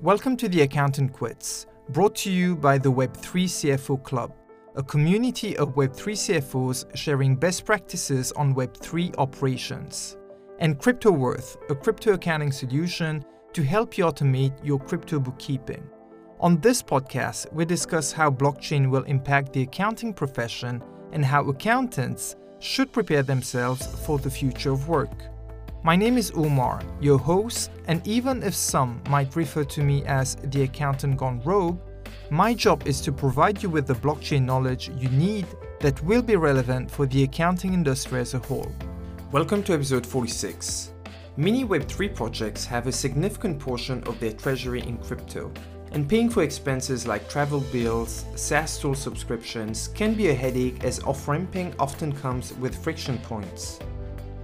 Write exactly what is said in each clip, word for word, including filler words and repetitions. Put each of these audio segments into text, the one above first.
Welcome to The Accountant Quits, brought to you by the web three C F O Club, a community of web three C F Os sharing best practices on web three operations, and CryptoWorth, a crypto accounting solution to help you automate your crypto bookkeeping. On this podcast, we discuss how blockchain will impact the accounting profession and how accountants should prepare themselves for the future of work. My name is Omar, your host, and even if some might refer to me as the accountant gone rogue, my job is to provide you with the blockchain knowledge you need that will be relevant for the accounting industry as a whole. Welcome to episode forty-six. Many web three projects have a significant portion of their treasury in crypto, and paying for expenses like travel bills, SaaS tool subscriptions can be a headache as off-ramping often comes with friction points.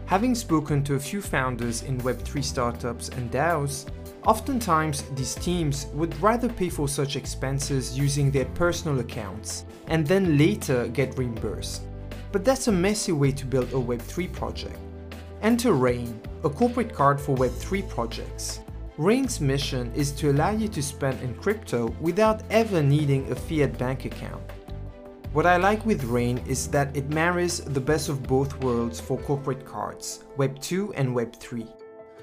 Having spoken to a few founders in web three startups and DAOs, oftentimes these teams would rather pay for such expenses using their personal accounts and then later get reimbursed. But that's a messy way to build a web three project. Enter Rain, a corporate card for web three projects. Rain's mission is to allow you to spend in crypto without ever needing a fiat bank account. What I like with Rain is that it marries the best of both worlds for corporate cards, web two and web three.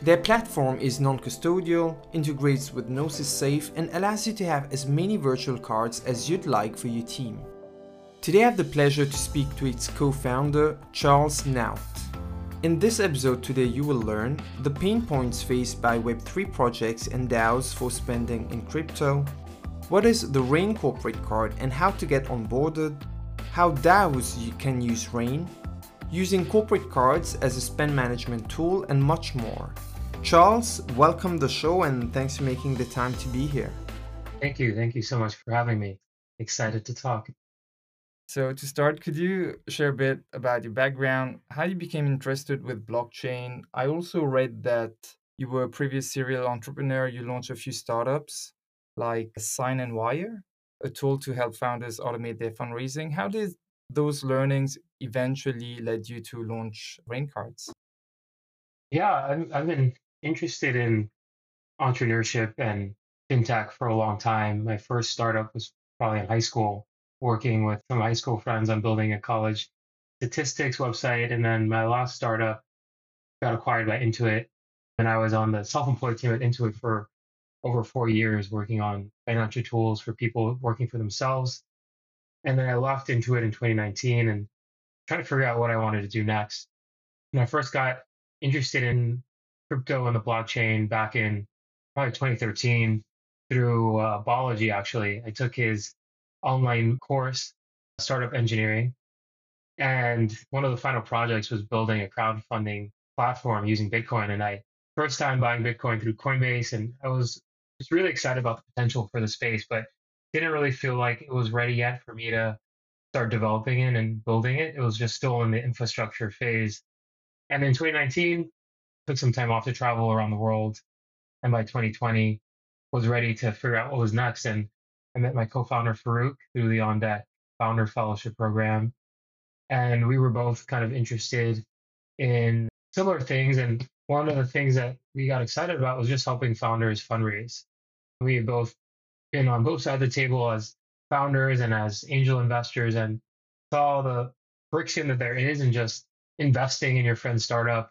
Their platform is non-custodial, integrates with Gnosis Safe, and allows you to have as many virtual cards as you'd like for your team. Today I have the pleasure to speak to its co-founder, Charles Naut. In this episode today you will learn the pain points faced by web three projects and DAOs for spending in crypto, what is the Rain corporate card and how to get onboarded, how DAOs can use Rain, using corporate cards as a spend management tool, and much more. Charles, welcome to the show and thanks for making the time to be here. Thank you. Thank you so much for having me. Excited to talk. So to start, could you share a bit about your background, how you became interested with blockchain? I also read that you were a previous serial entrepreneur. You launched a few startups, like Sign and Wire, a tool to help founders automate their fundraising. How did those learnings eventually led you to launch Rain Cards? Yeah, I've, I've been interested in entrepreneurship and fintech for a long time. My first startup was probably in high school, working with some high school friends on building a college statistics website. And then my last startup got acquired by Intuit. And I was on the self-employed team at Intuit for over four years working on financial tools for people working for themselves. And then I left Intuit in twenty nineteen and tried to figure out what I wanted to do next. And I first got interested in crypto and the blockchain back in probably twenty thirteen through uh, Bology, actually. I took his online course, Startup Engineering. And one of the final projects was building a crowdfunding platform using Bitcoin. And I, first time buying Bitcoin through Coinbase, and I was just really excited about the potential for the space, but didn't really feel like it was ready yet for me to start developing it and building it. It was just still in the infrastructure phase. And in twenty nineteen, took some time off to travel around the world. And by twenty twenty, was ready to figure out what was next. And I met my co-founder Farouk through the On Deck Founder Fellowship Program. And we were both kind of interested in similar things. And one of the things that we got excited about was just helping founders fundraise. We had both been on both sides of the table as founders and as angel investors and saw the friction that there is in just investing in your friend's startup.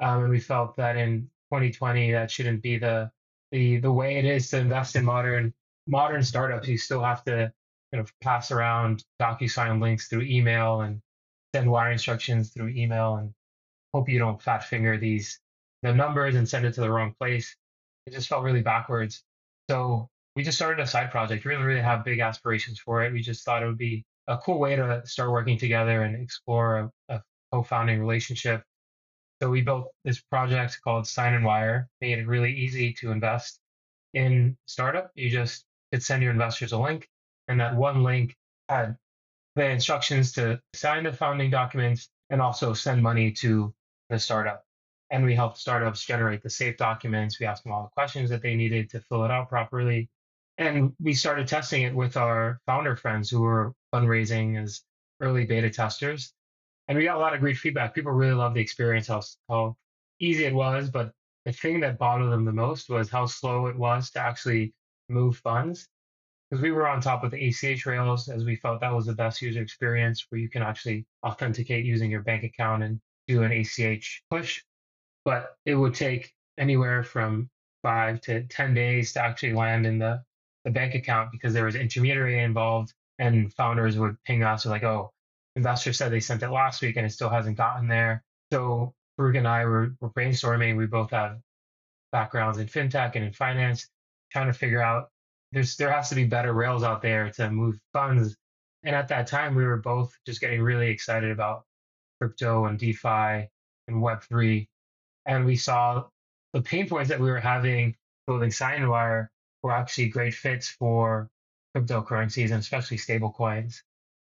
Um, and we felt that in twenty twenty, that shouldn't be the, the, the way it is to invest in modern modern startups. You still have to kind of pass around DocuSign links through email and send wire instructions through email and hope you don't fat finger these the numbers and send it to the wrong place. It just felt really backwards. So we just started a side project. We really, really have big aspirations for it. We just thought it would be a cool way to start working together and explore a, a co-founding relationship. So we built this project called Sign and Wire, made it really easy to invest in startup. You just could send your investors a link, and that one link had the instructions to sign the founding documents and also send money to the startup. And we helped startups generate the safe documents. We asked them all the questions that they needed to fill it out properly. And we started testing it with our founder friends who were fundraising as early beta testers. And we got a lot of great feedback. People really loved the experience, how, how easy it was, but the thing that bothered them the most was how slow it was to actually move funds. Because we were on top of the A C H rails, as we felt that was the best user experience, where you can actually authenticate using your bank account and do an A C H push. But it would take anywhere from five to ten days to actually land in the, the bank account, because there was intermediary involved, and founders would ping us like, oh, investor said they sent it last week and it still hasn't gotten there. So Farouk and I were, were brainstorming. We both have backgrounds in fintech and in finance, trying to figure out there's there has to be better rails out there to move funds. And at that time, we were both just getting really excited about crypto and DeFi and web three. And we saw the pain points that we were having building Sign and Wire were actually great fits for cryptocurrencies, and especially stable coins.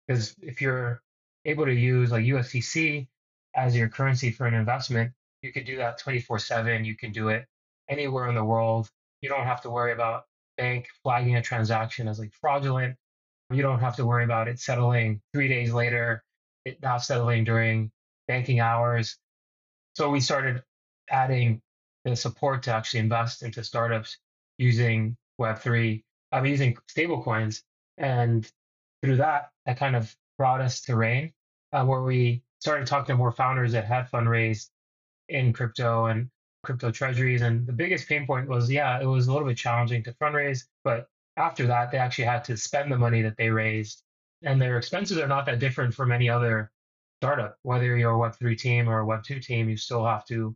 Because if you're able to use like U S D C as your currency for an investment, you can do that twenty-four seven. You can do it anywhere in the world. You don't have to worry about bank flagging a transaction as like fraudulent. You don't have to worry about it settling three days later, it not settling during banking hours. So we started adding the support to actually invest into startups using web three, I'm using stablecoins. And through that, that kind of brought us to Rain, uh, where we started talking to more founders that had fundraised in crypto and crypto treasuries. And the biggest pain point was, yeah, it was a little bit challenging to fundraise. But after that, they actually had to spend the money that they raised. And their expenses are not that different from any other startup. Whether you're a web three team or a web two team, you still have to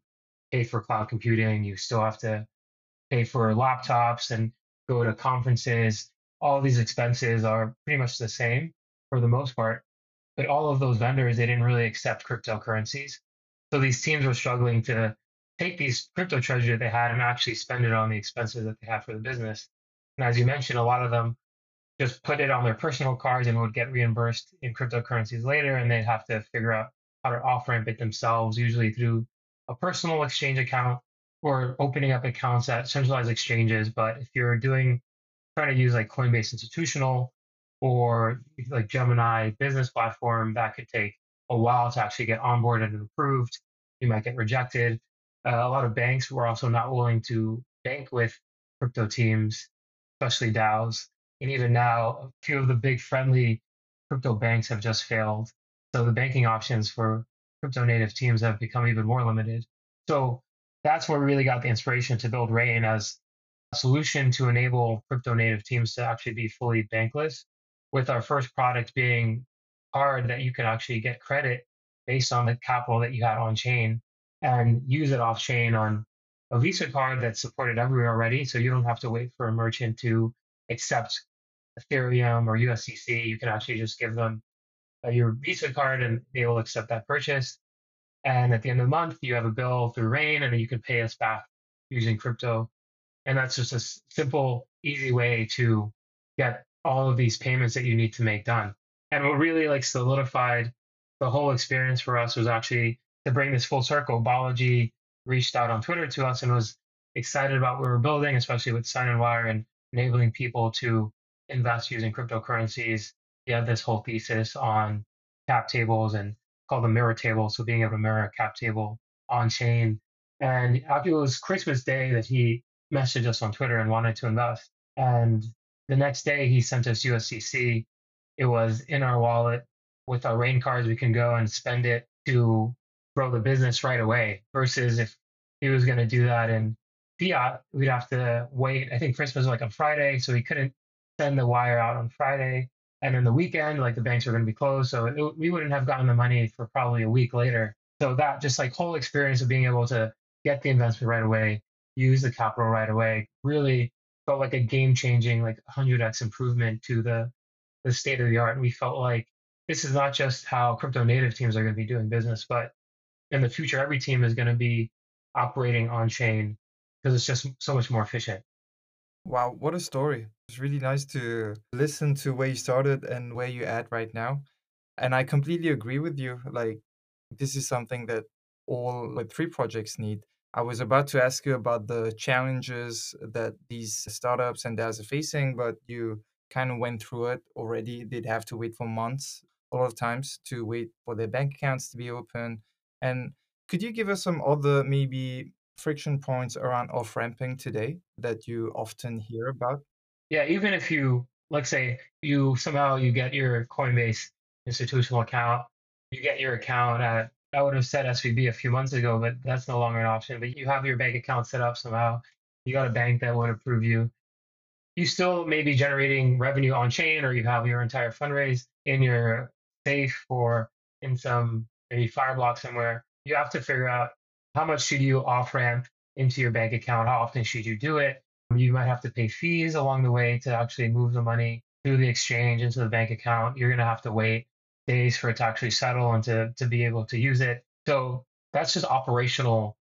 pay for cloud computing. You still have to pay for laptops and go to conferences. All these expenses are pretty much the same for the most part. But all of those vendors, they didn't really accept cryptocurrencies. So these teams were struggling to take these crypto treasure that they had and actually spend it on the expenses that they have for the business. And as you mentioned, a lot of them just put it on their personal cards and would get reimbursed in cryptocurrencies later, and they'd have to figure out how to off-ramp it themselves, usually through a personal exchange account or opening up accounts at centralized exchanges. But if you're doing, trying to use like Coinbase Institutional or like Gemini business platform, that could take a while to actually get onboarded and approved. You might get rejected. Uh, a lot of banks were also not willing to bank with crypto teams, especially DAOs. And even now, a few of the big friendly crypto banks have just failed. So the banking options for crypto native teams have become even more limited. So that's where we really got the inspiration to build Rain as a solution to enable crypto native teams to actually be fully bankless, with our first product being a card that you can actually get credit based on the capital that you had on chain and use it off chain on a Visa card that's supported everywhere already. So you don't have to wait for a merchant to accept Ethereum or U S D C. You can actually just give them your Visa card and they will accept that purchase. And at the end of the month, you have a bill through Rain, and then you can pay us back using crypto. And that's just a simple, easy way to get all of these payments that you need to make done. And what really like solidified the whole experience for us was actually to bring this full circle. Bology reached out on Twitter to us and was excited about what we were building, especially with Sign and Wire and enabling people to invest using cryptocurrencies. He had this whole thesis on cap tables and called the mirror table. So being able to mirror a cap table on chain. And after it was Christmas Day that he messaged us on Twitter and wanted to invest. And the next day he sent us U S D C. It was in our wallet. With our Rain cards, we can go and spend it to grow the business right away. Versus if he was going to do that in fiat, we'd have to wait. I think Christmas was like on Friday, so he couldn't send the wire out on Friday. And then the weekend, like the banks were going to be closed. So it, we wouldn't have gotten the money for probably a week later. So that just like whole experience of being able to get the investment right away, use the capital right away, really felt like a game-changing, like one hundred x improvement to the, the state of the art. And we felt like this is not just how crypto native teams are going to be doing business, but in the future, every team is going to be operating on chain because it's just so much more efficient. Wow, what a story. It's really nice to listen to where you started and where you're at right now. And I completely agree with you. Like, this is something that all web three projects need. I was about to ask you about the challenges that these startups and DAOs are facing, but you kind of went through it already. They'd have to wait for months, a lot of times, to wait for their bank accounts to be open. And could you give us some other maybe friction points around off-ramping today that you often hear about? Yeah, even if you, let's say, you somehow you get your Coinbase institutional account, you get your account at, I would have said S V B a few months ago, but that's no longer an option. But you have your bank account set up somehow. You got a bank that would approve you. You still may be generating revenue on chain, or you have your entire fundraise in your safe or in some maybe Fireblock somewhere. You have to figure out how much should you off-ramp into your bank account? How often should you do it? You might have to pay fees along the way to actually move the money through the exchange into the bank account. You're going to have to wait days for it to actually settle and to, to be able to use it. So that's just operational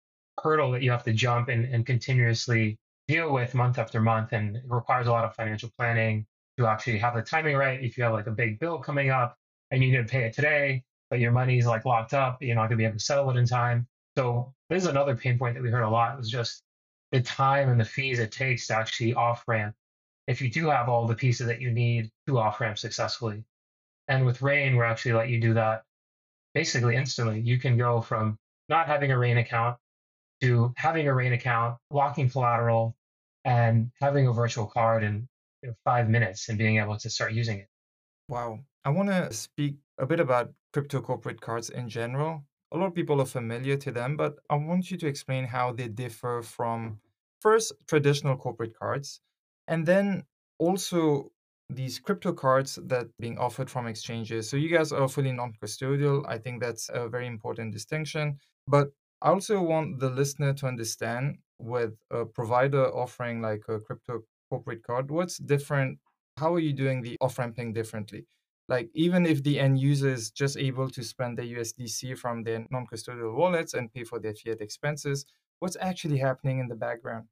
hurdle that you have to jump and, and continuously deal with month after month. And it requires a lot of financial planning to actually have the timing right. If you have like a big bill coming up and you need to pay it today, but your money's like locked up, you're not going to be able to settle it in time. So this is another pain point that we heard a lot, was just the time and the fees it takes to actually off-ramp if you do have all the pieces that you need to off-ramp successfully. And with Rain, we're actually let you do that basically instantly. You can go from not having a Rain account to having a Rain account, locking collateral, and having a virtual card in you know, five minutes and being able to start using it. Wow. I want to speak a bit about crypto corporate cards in general. A lot of people are familiar to them, but I want you to explain how they differ from, first, traditional corporate cards, and then also these crypto cards that are being offered from exchanges. So you guys are fully non-custodial. I think that's a very important distinction. But I also want the listener to understand, with a provider offering like a crypto corporate card, what's different? How are you doing the off-ramping differently? Like, even if the end user is just able to spend their U S D C from their non-custodial wallets and pay for their fiat expenses, what's actually happening in the background?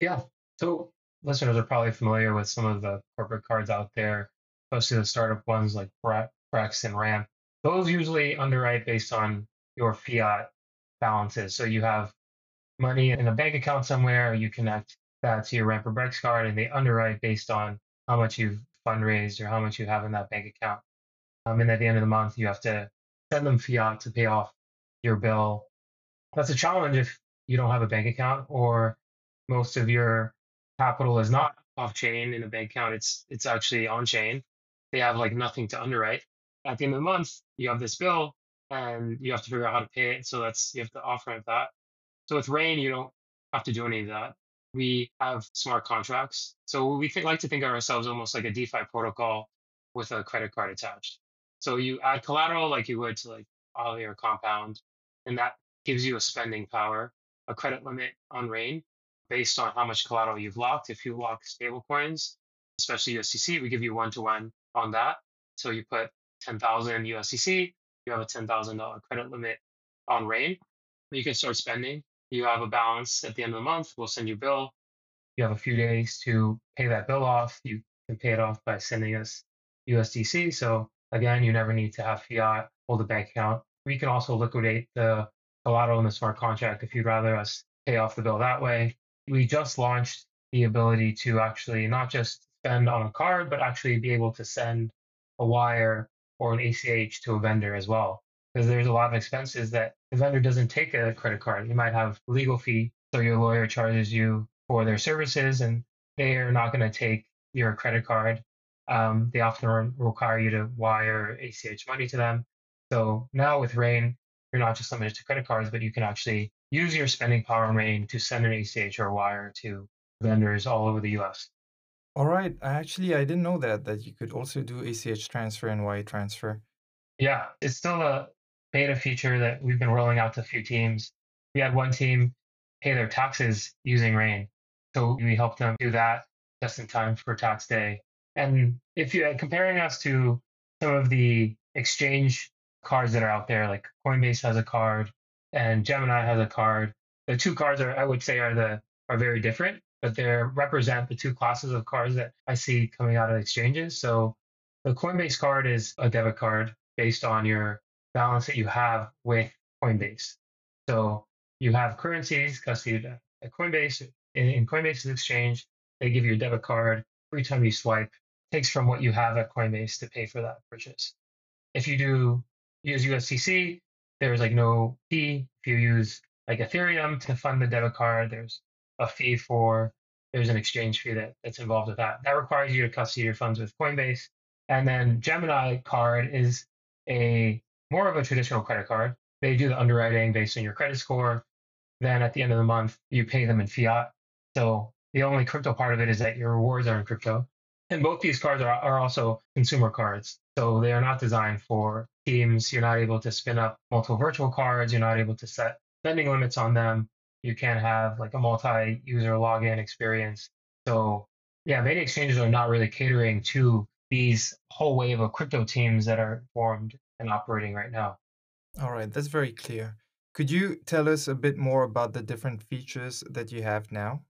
Yeah. So listeners are probably familiar with some of the corporate cards out there, especially the startup ones like Brex and Ramp. Those usually underwrite based on your fiat balances. So you have money in a bank account somewhere, you connect that to your Ramp or Brex card, and they underwrite based on how much you've fundraised or how much you have in that bank account. Um, and at the end of the month, you have to send them fiat to pay off your bill. That's a challenge if you don't have a bank account, or most of your capital is not off-chain in a bank account. It's it's actually on-chain. They have like nothing to underwrite. At the end of the month, you have this bill and you have to figure out how to pay it. So that's, you have to off-ramp that. So with Rain, you don't have to do any of that. We have smart contracts. So we think, like to think of ourselves almost like a DeFi protocol with a credit card attached. So you add collateral like you would to like Aave or Compound, and that gives you a spending power, a credit limit on Rain based on how much collateral you've locked. If you lock stablecoins, especially U S D C, we give you one-to-one on that. So you put ten thousand U S D C, you have a ten thousand dollars credit limit on Rain. You can start spending. You have a balance at the end of the month, we'll send you a bill. You have a few days to pay that bill off. You can pay it off by sending us U S D C. So again, you never need to have fiat, hold a bank account. We can also liquidate the collateral in the smart contract if you'd rather us pay off the bill that way. We just launched the ability to actually not just spend on a card, but actually be able to send a wire or an A C H to a vendor as well. Because there's a lot of expenses that the vendor doesn't take a credit card. You might have a legal fee, so your lawyer charges you for their services, and they are not going to take your credit card. Um, they often require you to wire A C H money to them. So now with Rain, you're not just limited to credit cards, but you can actually use your spending power in Rain to send an A C H or wire to vendors all over the U S. All right. Actually, I didn't know that, that you could also do A C H transfer and wire transfer. Yeah, it's still a beta feature that we've been rolling out to a few teams. We had one team pay their taxes using Rain. So we helped them do that just in time for tax day. And if you're comparing us to some of the exchange cards that are out there, like Coinbase has a card and Gemini has a card, the two cards are, I would say, are the are very different, but they represent the two classes of cards that I see coming out of exchanges. So the Coinbase card is a debit card based on your balance that you have with Coinbase. So you have currencies custodied at Coinbase. In, in Coinbase's exchange, they give you a debit card. Every time you swipe, it takes from what you have at Coinbase to pay for that purchase. If you do use U S D C, there's like no fee. If you use like Ethereum to fund the debit card. There's a fee for, there's an exchange fee that, that's involved with that. That requires you to custody your funds with Coinbase. And then Gemini card is a more of a traditional credit card. They do the underwriting based on your credit score. Then at the end of the month, you pay them in fiat. So the only crypto part of it is that your rewards are in crypto. And both these cards are, are also consumer cards. So they are not designed for teams. You're not able to spin up multiple virtual cards. You're not able to set spending limits on them. You can't have like a multi-user login experience. So yeah, many exchanges are not really catering to these whole wave of crypto teams that are formed and operating right now. All right, that's very clear. Could you tell us a bit more about the different features that you have now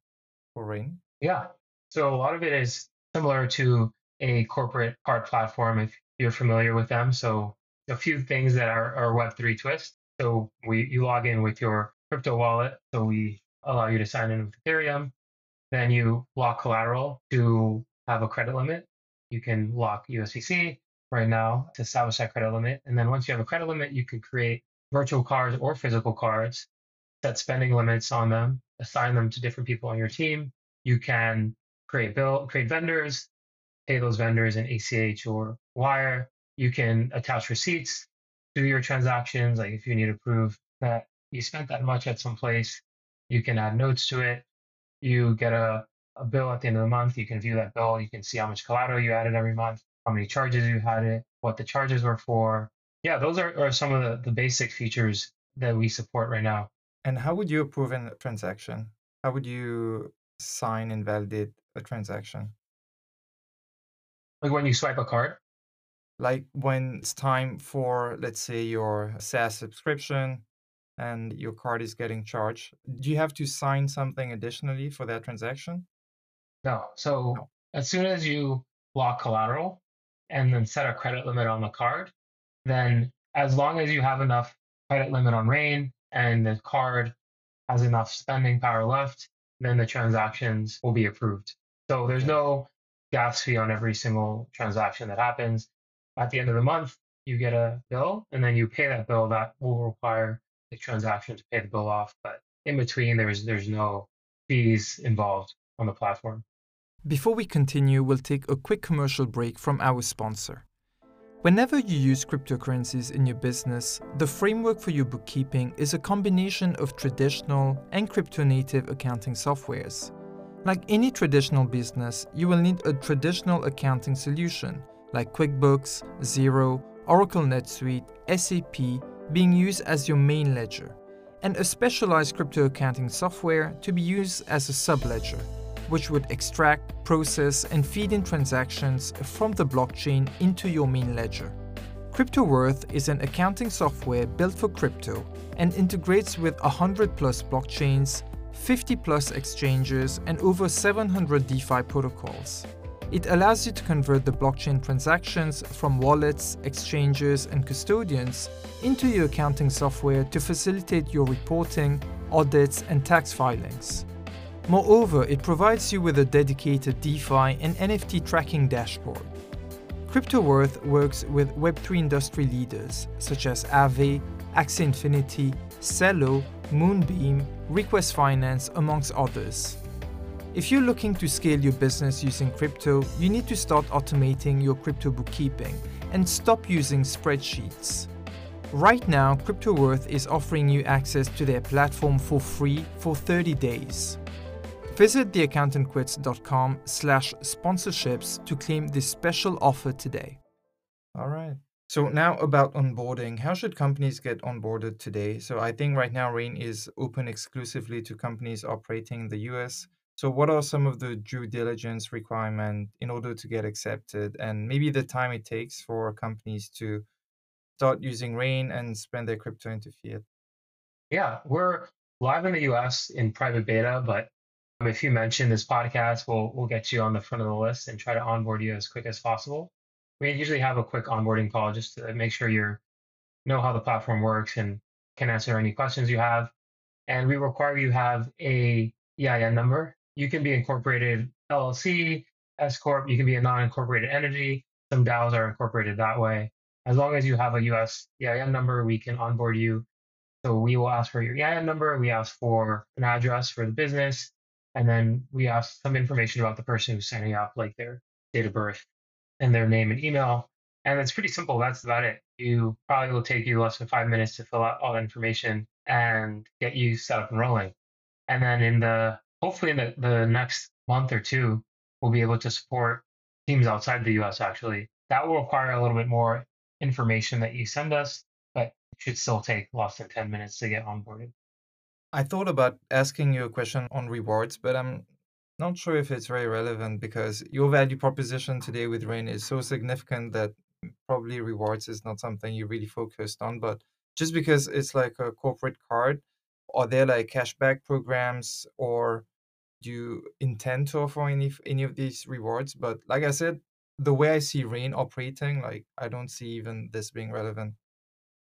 for Rain? Yeah, so a lot of it is similar to a corporate card platform if you're familiar with them. So a few things that are, are web three twist. So we you log in with your crypto wallet. So we allow you to sign in with Ethereum. Then you lock collateral to have a credit limit. You can lock U S D C right now to establish that credit limit. And then once you have a credit limit, you can create virtual cards or physical cards, set spending limits on them, assign them to different people on your team. You can create bill, create vendors, pay those vendors in A C H or Wire. You can attach receipts to your transactions. Like if you need to prove that you spent that much at some place, you can add notes to it. You get a, a bill at the end of the month. You can view that bill. You can see how much collateral you added every month, how many charges you had it, what the charges were for. Yeah, those are, are some of the, the basic features that we support right now. And how would you approve a transaction? How would you sign and validate a transaction? Like when you swipe a card? Like when it's time for, let's say, your SaaS subscription and your card is getting charged, do you have to sign something additionally for that transaction? No. So no. As soon as you lock collateral and then set a credit limit on the card, then as long as you have enough credit limit on Rain and the card has enough spending power left, then the transactions will be approved. So there's no gas fee on every single transaction that happens. At the end of the month, you get a bill, and then you pay that bill. That will require the transaction to pay the bill off. But in between, there's, there's no fees involved on the platform. Before we continue, we'll take a quick commercial break from our sponsor. Whenever you use cryptocurrencies in your business, the framework for your bookkeeping is a combination of traditional and crypto-native accounting softwares. Like any traditional business, you will need a traditional accounting solution like QuickBooks, Xero, Oracle NetSuite, S A P being used as your main ledger, and a specialized crypto accounting software to be used as a subledger, which would extract, process, and feed in transactions from the blockchain into your main ledger. CryptoWorth is an accounting software built for crypto and integrates with one hundred plus blockchains, fifty plus exchanges, and over seven hundred DeFi protocols. It allows you to convert the blockchain transactions from wallets, exchanges, and custodians into your accounting software to facilitate your reporting, audits, and tax filings. Moreover, it provides you with a dedicated DeFi and N F T tracking dashboard. CryptoWorth works with web three industry leaders such as Aave, Axie Infinity, Celo, Moonbeam, Request Finance, amongst others. If you're looking to scale your business using crypto, you need to start automating your crypto bookkeeping and stop using spreadsheets. Right now, CryptoWorth is offering you access to their platform for free for thirty days. Visit theaccountantquits.com slash sponsorships to claim this special offer today. All right. So now about onboarding, how should companies get onboarded today? So I think right now Rain is open exclusively to companies operating in the U S. So what are some of the due diligence requirements in order to get accepted, and maybe the time it takes for companies to start using Rain and spend their crypto into fiat? Yeah, we're live in the U S in private beta, but if you mention this podcast, we'll we'll get you on the front of the list and try to onboard you as quick as possible. We usually have a quick onboarding call just to make sure you know how the platform works and can answer any questions you have. And we require you have a E I N number. You can be incorporated L L C, S-Corp. You can be a non-incorporated entity. Some DAOs are incorporated that way. As long as you have a U S E I N number, we can onboard you. So we will ask for your E I N number, we ask for an address for the business, and then we ask some information about the person who's signing up, like their date of birth and their name and email. And it's pretty simple. That's about it. You probably will take you less than five minutes to fill out all the information and get you set up and rolling. And then in the hopefully in the, the next month or two, we'll be able to support teams outside the U S actually. That will require a little bit more information that you send us, but it should still take less than ten minutes to get onboarded. I thought about asking you a question on rewards, but I'm not sure if it's very relevant because your value proposition today with Rain is so significant that probably rewards is not something you really focused on. But just because it's like a corporate card, are there like cashback programs or do you intend to offer any any of these rewards? But like I said, the way I see Rain operating, like I don't see even this being relevant.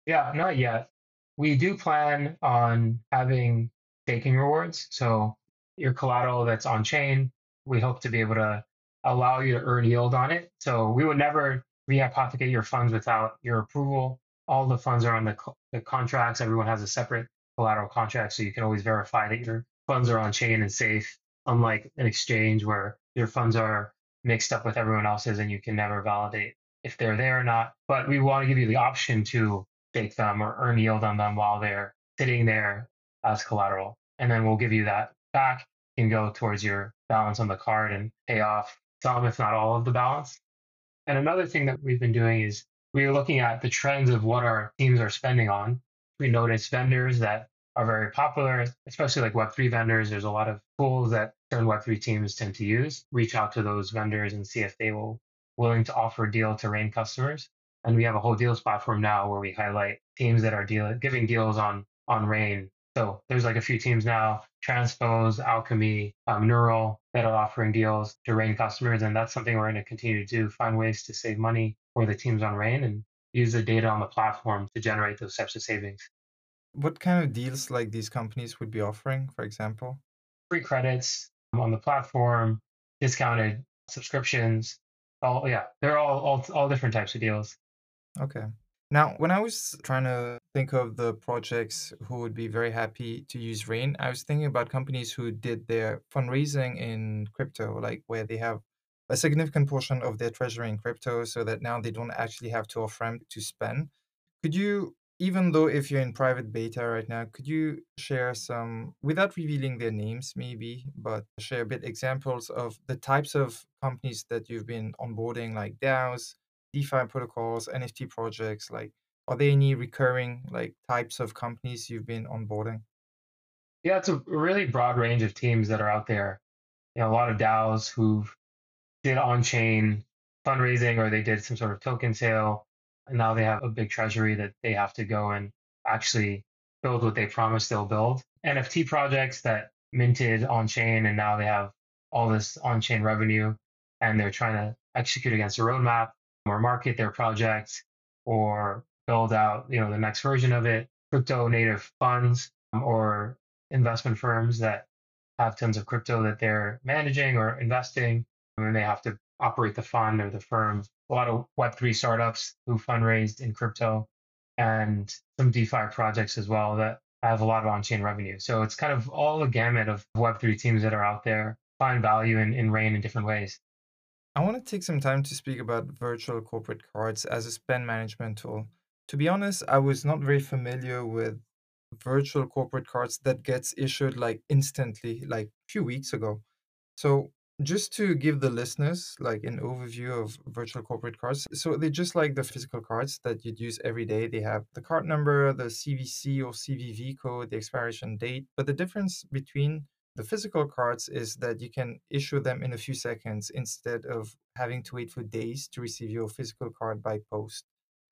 Yeah, not yet. We do plan on having staking rewards. So your collateral that's on chain, we hope to be able to allow you to earn yield on it. So we would never rehypothecate your funds without your approval. All the funds are on the, the contracts. Everyone has a separate collateral contract. So you can always verify that your funds are on chain and safe, unlike an exchange where your funds are mixed up with everyone else's and you can never validate if they're there or not. But we want to give you the option to stake them or earn yield on them while they're sitting there as collateral. And then we'll give you that back. You can go towards your balance on the card and pay off some, if not all, of the balance. And another thing that we've been doing is we're looking at the trends of what our teams are spending on. We notice vendors that are very popular, especially like web three vendors. There's a lot of tools that certain web three teams tend to use. Reach out to those vendors and see if they will willing to offer a deal to Rain customers. And we have a whole deals platform now where we highlight teams that are deal, giving deals on, on Rain. So there's like a few teams now, Transpose, Alchemy, um, Neural, that are offering deals to Rain customers. And that's something we're going to continue to do, find ways to save money for the teams on Rain and use the data on the platform to generate those types of savings. What kind of deals like these companies would be offering, for example? Free credits on the platform, discounted subscriptions. All, yeah, they're all, all, all different types of deals. Okay. Now, when I was trying to think of the projects who would be very happy to use Rain, I was thinking about companies who did their fundraising in crypto, like where they have a significant portion of their treasury in crypto so that now they don't actually have to off-ramp to spend. Could you, even though if you're in private beta right now, could you share some, without revealing their names maybe, but share a bit examples of the types of companies that you've been onboarding, like DAOs, DeFi protocols, N F T projects? Like, are there any recurring like types of companies you've been onboarding? Yeah, it's a really broad range of teams that are out there. You know, a lot of DAOs who did on-chain fundraising or they did some sort of token sale, and now they have a big treasury that they have to go and actually build what they promised they'll build. N F T projects that minted on-chain and now they have all this on-chain revenue and they're trying to execute against a roadmap or market their project or build out, you know, the next version of it. Crypto native funds or investment firms that have tons of crypto that they're managing or investing, and they have to operate the fund or the firm. A lot of web three startups who fundraised in crypto and some DeFi projects as well that have a lot of on-chain revenue. So it's kind of all the gamut of web three teams that are out there, find value in, in Rain in different ways. I want to take some time to speak about virtual corporate cards as a spend management tool. To be honest, I was not very familiar with virtual corporate cards that gets issued like instantly, like a few weeks ago. So just to give the listeners like an overview of virtual corporate cards. So they're just like the physical cards that you'd use every day. They have the card number, the C V C or C V V code, the expiration date. But the difference between the physical cards is that you can issue them in a few seconds instead of having to wait for days to receive your physical card by post.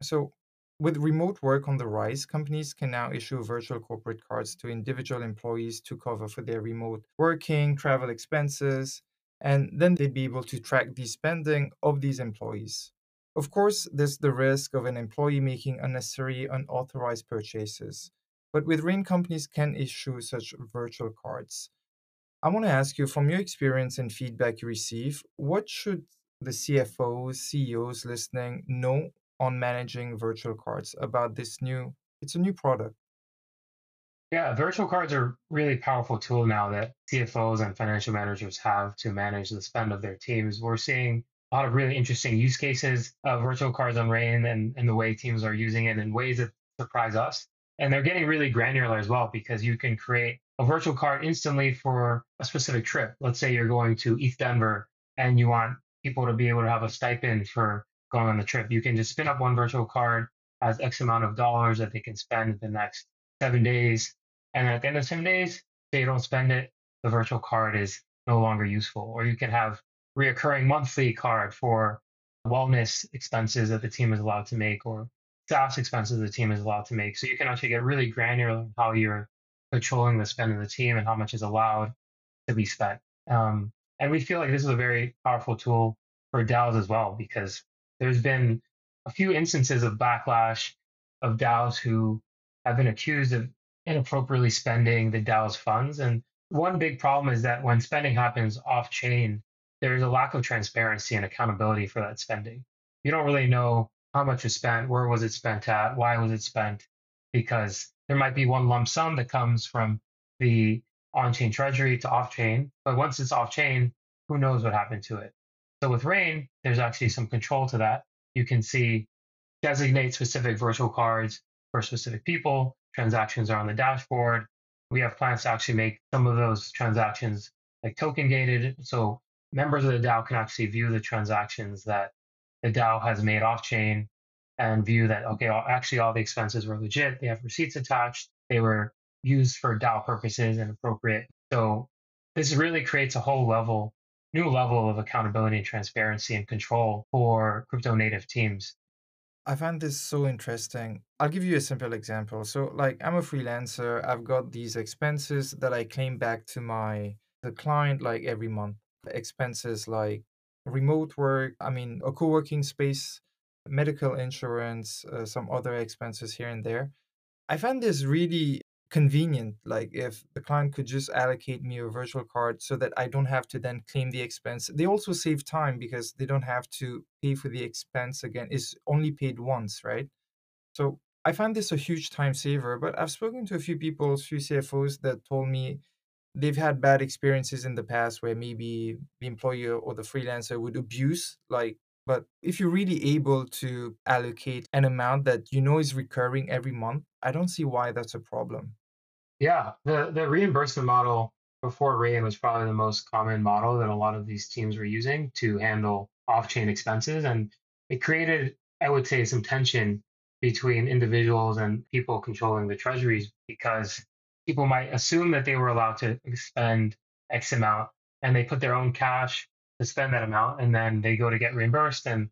So with remote work on the rise, companies can now issue virtual corporate cards to individual employees to cover for their remote working, travel expenses, and then they'd be able to track the spending of these employees. Of course, there's the risk of an employee making unnecessary, unauthorized purchases. But with Rain, companies can issue such virtual cards. I want to ask you, from your experience and feedback you receive, what should the C F Os, C E Os listening know on managing virtual cards about this new, it's a new product? Yeah, virtual cards are a really powerful tool now that C F Os and financial managers have to manage the spend of their teams. We're seeing a lot of really interesting use cases of virtual cards on Rain and, and the way teams are using it in ways that surprise us. And they're getting really granular as well, because you can create a virtual card instantly for a specific trip. Let's say you're going to East Denver and you want people to be able to have a stipend for going on the trip. You can just spin up one virtual card, has X amount of dollars that they can spend the next seven days. And at the end of seven days, if they don't spend it, the virtual card is no longer useful. Or you can have reoccurring monthly card for wellness expenses that the team is allowed to make, or SaaS expenses the team is allowed to make. So you can actually get really granular in how you're controlling the spend of the team and how much is allowed to be spent. Um, and we feel like this is a very powerful tool for DAOs as well, because there's been a few instances of backlash of DAOs who have been accused of inappropriately spending the DAO's funds. And one big problem is that when spending happens off-chain, there's a lack of transparency and accountability for that spending. You don't really know how much was spent, where was it spent at, why was it spent, because there might be one lump sum that comes from the on-chain treasury to off-chain, but once it's off-chain, who knows what happened to it. So with Rain, there's actually some control to that. You can see designate specific virtual cards for specific people. Transactions are on the dashboard. We have plans to actually make some of those transactions like token gated, so members of the DAO can actually view the transactions that the DAO has made off-chain and view that, okay, all, actually all the expenses were legit. They have receipts attached. They were used for DAO purposes and appropriate. So this really creates a whole level, new level of accountability and transparency and control for crypto native teams. I find this so interesting. I'll give you a simple example. So like I'm a freelancer. I've got these expenses that I claim back to my the client like every month. Expenses like remote work, I mean, a co-working space, medical insurance, uh, some other expenses here and there. I find this really convenient, like if the client could just allocate me a virtual card so that I don't have to then claim the expense. They also save time because they don't have to pay for the expense again. It's only paid once, right? So I find this a huge time saver, but I've spoken to a few people, a few C F Os that told me they've had bad experiences in the past where maybe the employer or the freelancer would abuse, like, but if you're really able to allocate an amount that you know is recurring every month, I don't see why that's a problem. Yeah, the, the reimbursement model before Rain was probably the most common model that a lot of these teams were using to handle off-chain expenses. And it created, I would say, some tension between individuals and people controlling the treasuries, because people might assume that they were allowed to spend X amount and they put their own cash to spend that amount, and then they go to get reimbursed and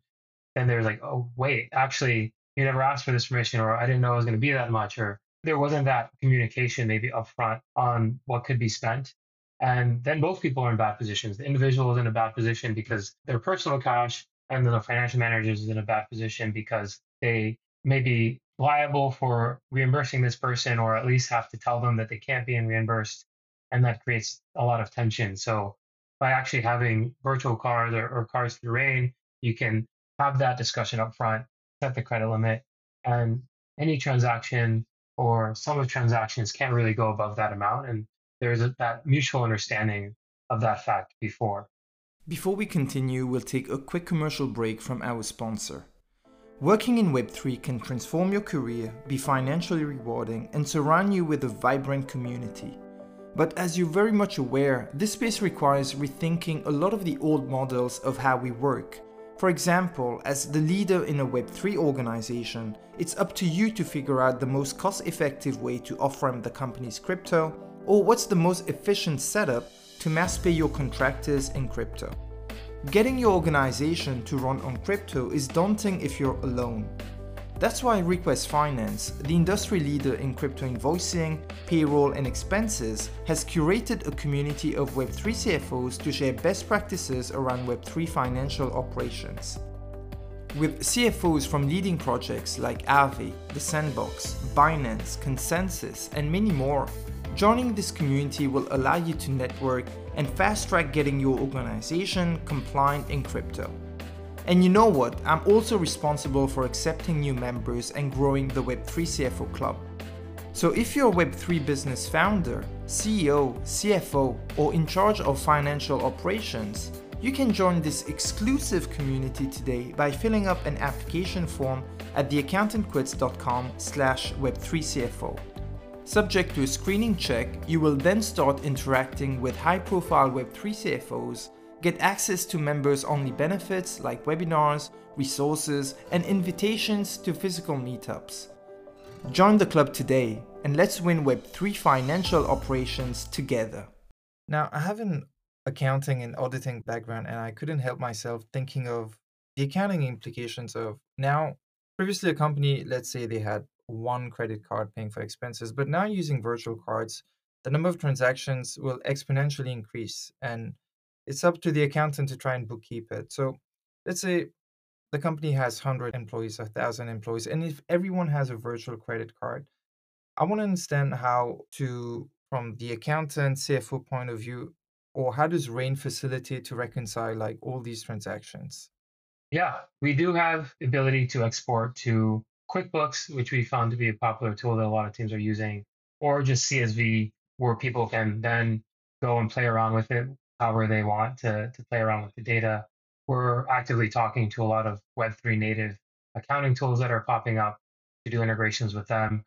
then they're like, oh, wait, actually, you never asked for this permission, or I didn't know it was going to be that much, or there wasn't that communication maybe upfront on what could be spent. And then both people are in bad positions. The individual is in a bad position because their personal cash, and then the financial manager is in a bad position because they may be liable for reimbursing this person, or at least have to tell them that they can't be reimbursed. And that creates a lot of tension. So by actually having virtual cards or, or cards through Rain, you can have that discussion up front, set the credit limit, and any transaction or sum of transactions can't really go above that amount. And there's a, that mutual understanding of that fact before. Before we continue, we'll take a quick commercial break from our sponsor. Working in web three can transform your career, be financially rewarding, and surround you with a vibrant community. But as you're very much aware, this space requires rethinking a lot of the old models of how we work. For example, as the leader in a web three organization, it's up to you to figure out the most cost-effective way to off-ramp the company's crypto, or what's the most efficient setup to mass pay your contractors in crypto. Getting your organization to run on crypto is daunting if you're alone. That's why Request Finance, the industry leader in crypto invoicing, payroll and expenses, has curated a community of web three C F Os to share best practices around web three financial operations. With C F Os from leading projects like Aave, The Sandbox, Binance, Consensus, and many more, joining this community will allow you to network and fast-track getting your organization compliant in crypto. And you know what? I'm also responsible for accepting new members and growing the web three C F O Club. So if you're a web three business founder, C E O, C F O, or in charge of financial operations, you can join this exclusive community today by filling up an application form at the accountant quits dot com slash web three C F O. Subject to a screening check, you will then start interacting with high-profile web three C F Os, get access to members-only benefits like webinars, resources, and invitations to physical meetups. Join the club today, and let's win web three financial operations together. Now, I have an accounting and auditing background, and I couldn't help myself thinking of the accounting implications of now, previously a company, let's say they had one credit card paying for expenses, but now using virtual cards, the number of transactions will exponentially increase, and it's up to the accountant to try and bookkeep it. So let's say the company has one hundred employees, one thousand employees, and if everyone has a virtual credit card, I want to understand how to, from the accountant, C F O point of view, or how does Rain facilitate to reconcile like all these transactions? Yeah, we do have the ability to export to QuickBooks, which we found to be a popular tool that a lot of teams are using, or just C S V, where people can then go and play around with it however they want to, to play around with the data. We're actively talking to a lot of web three native accounting tools that are popping up to do integrations with them.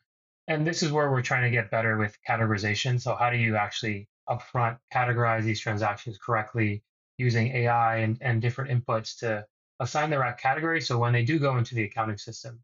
And this is where we're trying to get better with categorization. So how do you actually upfront categorize these transactions correctly using A I and, and different inputs to assign the right category? So when they do go into the accounting system,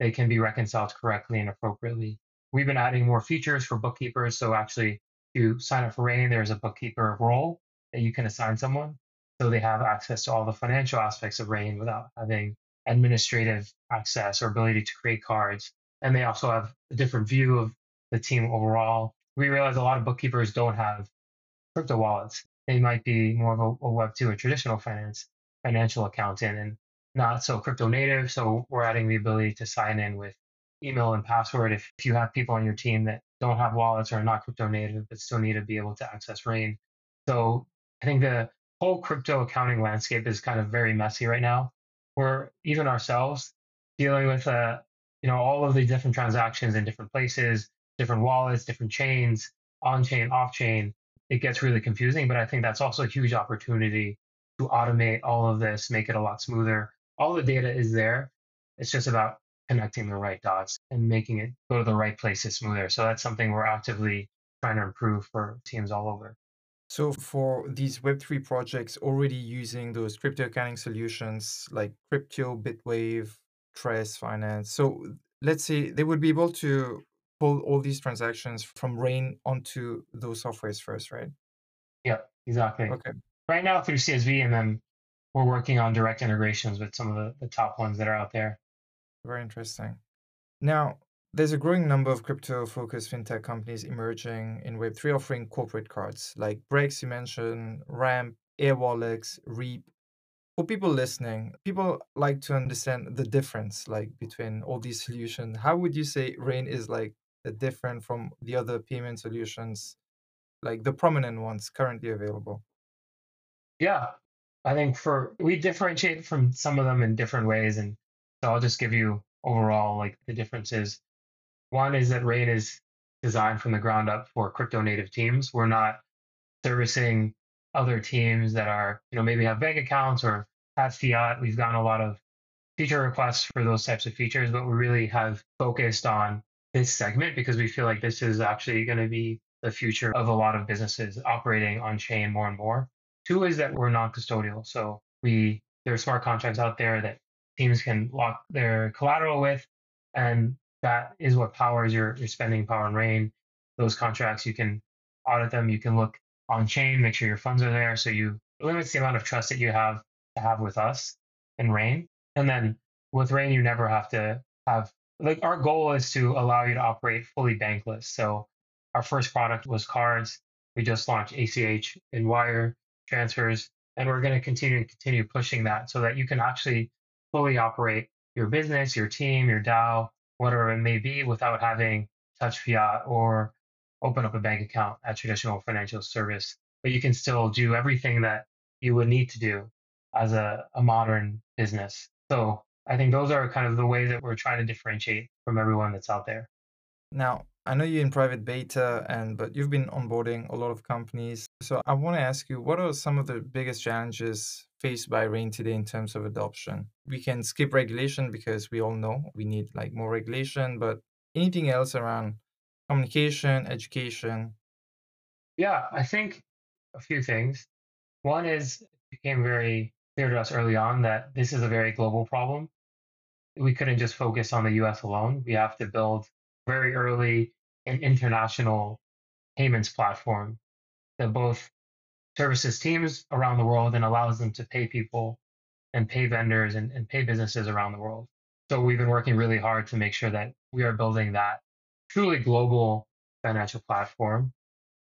they can be reconciled correctly and appropriately. We've been adding more features for bookkeepers. So actually, to sign up for Rain, there's a bookkeeper role that you can assign someone. So they have access to all the financial aspects of Rain without having administrative access or ability to create cards. And they also have a different view of the team overall. We realize a lot of bookkeepers don't have crypto wallets. They might be more of a, a web two, a traditional finance, financial accountant, and not so crypto native. So we're adding the ability to sign in with email and password. If, if you have people on your team that don't have wallets or are not crypto native, but still need to be able to access Rain. So I think the whole crypto accounting landscape is kind of very messy right now. We're even ourselves dealing with uh, you know, all of the different transactions in different places, different wallets, different chains, on-chain, off-chain. It gets really confusing, but I think that's also a huge opportunity to automate all of this, make it a lot smoother. All the data is there. It's just about connecting the right dots and making it go to the right places smoother. So that's something we're actively trying to improve for teams all over. So for these web three projects already using those crypto accounting solutions like Crypto, Bitwave, Tres, Finance. So let's say they would be able to pull all these transactions from Rain onto those softwares first, right? Yeah, exactly. Okay. Right now through C S V, and then we're working on direct integrations with some of the, the top ones that are out there. Very interesting. Now, there's a growing number of crypto-focused fintech companies emerging in web three offering corporate cards like Brex, you mentioned, Ramp, Airwallex, Reap. For people listening, people like to understand the difference like between all these solutions. How would you say Rain is like different from the other payment solutions, like the prominent ones currently available? Yeah, I think for we differentiate from some of them in different ways. And so I'll just give you overall like the differences. One is that Rain is designed from the ground up for crypto native teams. We're not servicing other teams that are, you know, maybe have bank accounts or have fiat. We've gotten a lot of feature requests for those types of features, but we really have focused on this segment because we feel like this is actually going to be the future of a lot of businesses operating on chain more and more. Two is that we're non-custodial. So we there are smart contracts out there that teams can lock their collateral with, and that is what powers your, your spending power in Rain. Those contracts, you can audit them, you can look on chain, make sure your funds are there. So you it limits the amount of trust that you have to have with us in Rain. And then with Rain, you never have to have, like our goal is to allow you to operate fully bankless. So our first product was cards. We just launched A C H and wire transfers, and we're going to continue and continue pushing that so that you can actually fully operate your business, your team, your DAO, whatever it may be, without having touch fiat or open up a bank account at traditional financial service. But you can still do everything that you would need to do as a, a modern business. So I think those are kind of the ways that we're trying to differentiate from everyone that's out there. Now, I know you're in private beta, and but you've been onboarding a lot of companies. So I want to ask you, what are some of the biggest challenges faced by Rain today in terms of adoption? We can skip regulation because we all know we need like more regulation, but anything else around communication, education? Yeah, I think a few things. One is it became very clear to us early on that this is a very global problem. We couldn't just focus on the U S alone. We have to build very early an international payments platform that both services teams around the world and allows them to pay people and pay vendors and, and pay businesses around the world. So we've been working really hard to make sure that we are building that truly global financial platform.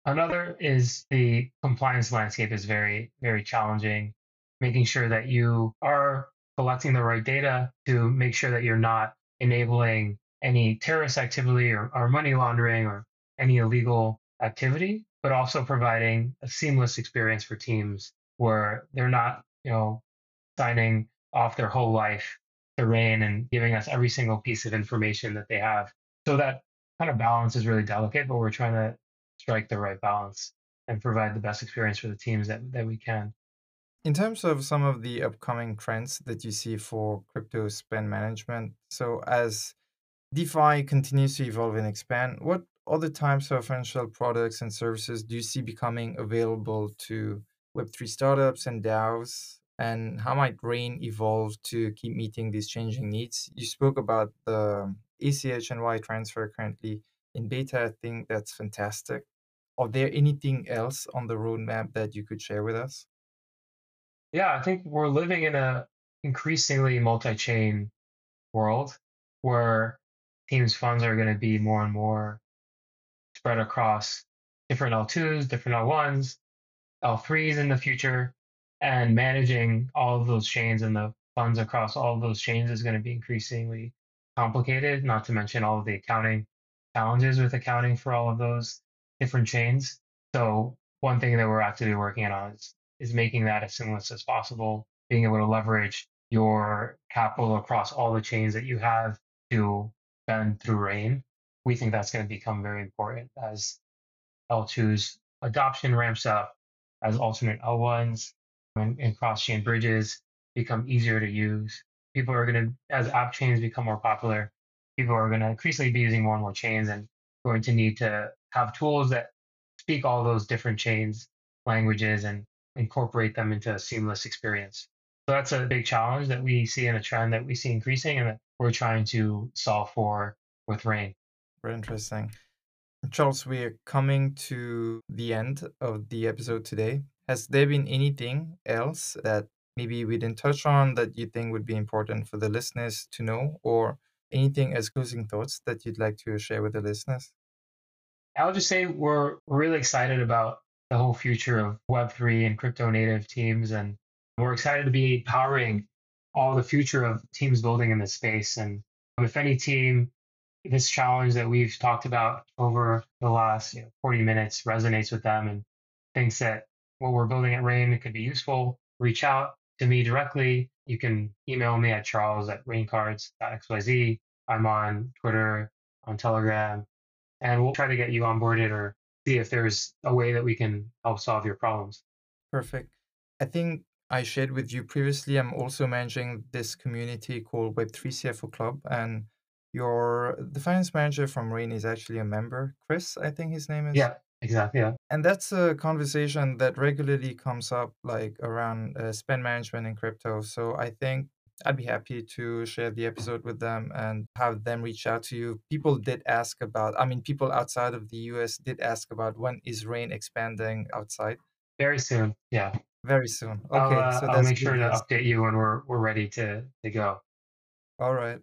Another is the compliance landscape is very, very challenging, making sure that you are collecting the right data to make sure that you're not enabling any terrorist activity or, or money laundering or any illegal activity, but also providing a seamless experience for teams where they're not, you know, signing off their whole life to Rain and giving us every single piece of information that they have. So that kind of balance is really delicate, but we're trying to strike the right balance and provide the best experience for the teams that, that we can. In terms of some of the upcoming trends that you see for crypto spend management, so as DeFi continues to evolve and expand, what other types of financial products and services do you see becoming available to web three startups and DAOs? And how might Rain evolve to keep meeting these changing needs? You spoke about the A C H and wire transfer currently in beta. I think that's fantastic. Are there anything else on the roadmap that you could share with us? Yeah, I think we're living in an increasingly multi-chain world where teams' funds are going to be more and more spread across different L twos, different L ones, L threes in the future, and managing all of those chains and the funds across all of those chains is going to be increasingly complicated, not to mention all of the accounting challenges with accounting for all of those different chains. So one thing that we're actively working on is is making that as seamless as possible, being able to leverage your capital across all the chains that you have to spend through Rain. We think that's going to become very important as L two's adoption ramps up, as alternate L ones and, and cross-chain bridges become easier to use. People are going to, as app chains become more popular, people are going to increasingly be using more and more chains and going to need to have tools that speak all those different chains, languages, and incorporate them into a seamless experience. So that's a big challenge that we see and a trend that we see increasing and that we're trying to solve for with Rain. Very interesting. Charles, we are coming to the end of the episode today. Has there been anything else that maybe we didn't touch on that you think would be important for the listeners to know, or anything as closing thoughts that you'd like to share with the listeners? I'll just say we're really excited about the whole future of web three and crypto native teams. And we're excited to be powering all the future of teams building in this space. And if any team, this challenge that we've talked about over the last you know, forty minutes resonates with them and thinks that what we're building at Rain could be useful, reach out to me directly. You can email me at charles at raincards dot x y z. I'm on Twitter, on Telegram, and we'll try to get you onboarded or see if there's a way that we can help solve your problems. Perfect. I think I shared with you previously, I'm also managing this community called web three C F O Club, and your the finance manager from Rain is actually a member, Chris, I think his name is. Yeah, exactly. Yeah. And that's a conversation that regularly comes up like around uh, spend management in crypto. So I think I'd be happy to share the episode with them and have them reach out to you. People did ask about, I mean, people outside of the U S did ask about when is Rain expanding outside? Very soon. Yeah. Very soon. Okay. I'll, uh, so that's I'll make sure to update you when we're, we're ready to, to go. All right.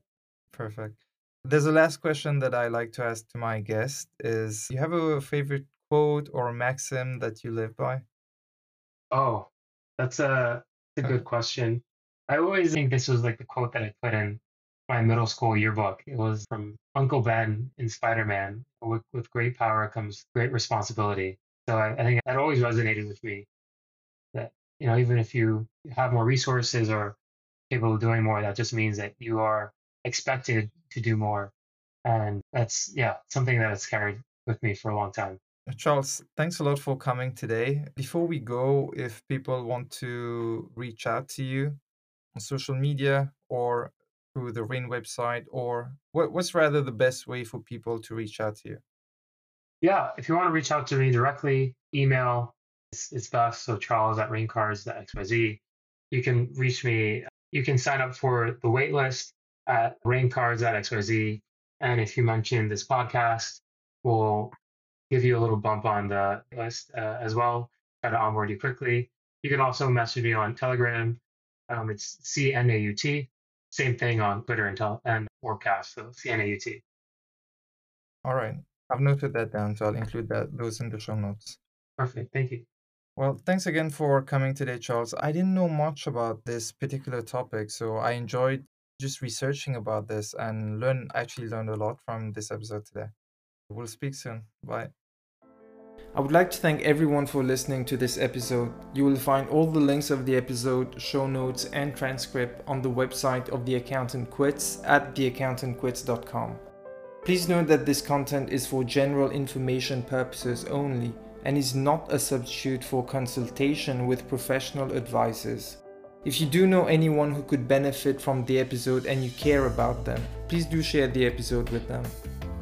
Perfect. There's a last question that I like to ask to my guest is, do you have a favorite quote or maxim that you live by? Oh, that's a, that's a good question. I always think this was like the quote that I put in my middle school yearbook. It was from Uncle Ben in Spider-Man, with, with great power comes great responsibility. So I, I think that always resonated with me that, you know, even if you have more resources or capable of doing more, that just means that you are expected to do more. And that's, yeah, something that has carried with me for a long time. Charles, thanks a lot for coming today. Before we go, if people want to reach out to you on social media or through the Rain website, or what, what's rather the best way for people to reach out to you? Yeah, if you want to reach out to me directly, email is, is best. So Charles at raincards dot x y z. You can reach me. You can sign up for the waitlist at raincards dot x y z. And if you mention this podcast, we'll give you a little bump on the list uh, as well. Try to onboard you quickly. You can also message me on Telegram. Um, it's C N A U T. Same thing on Twitter and, tel- and Orcast, so C N A U T. All right. I've noted that down, so I'll include that those in the show notes. Perfect. Thank you. Well, thanks again for coming today, Charles. I didn't know much about this particular topic, so I enjoyed just researching about this and learn actually learned a lot from this episode today. We'll speak soon. Bye. I would like to thank everyone for listening to this episode. You will find all the links of the episode, show notes, and transcript on the website of The Accountant Quits at the accountant quits dot com. Please note that this content is for general information purposes only and is not a substitute for consultation with professional advisors. If you do know anyone who could benefit from the episode and you care about them, please do share the episode with them.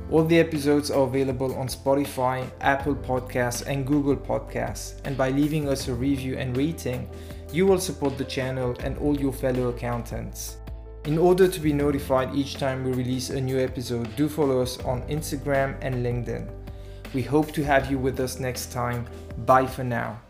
All the episodes are available on Spotify, Apple Podcasts, and Google Podcasts, and by leaving us a review and rating, you will support the channel and all your fellow accountants. In order to be notified each time we release a new episode, do follow us on Instagram and LinkedIn. We hope to have you with us next time. Bye for now.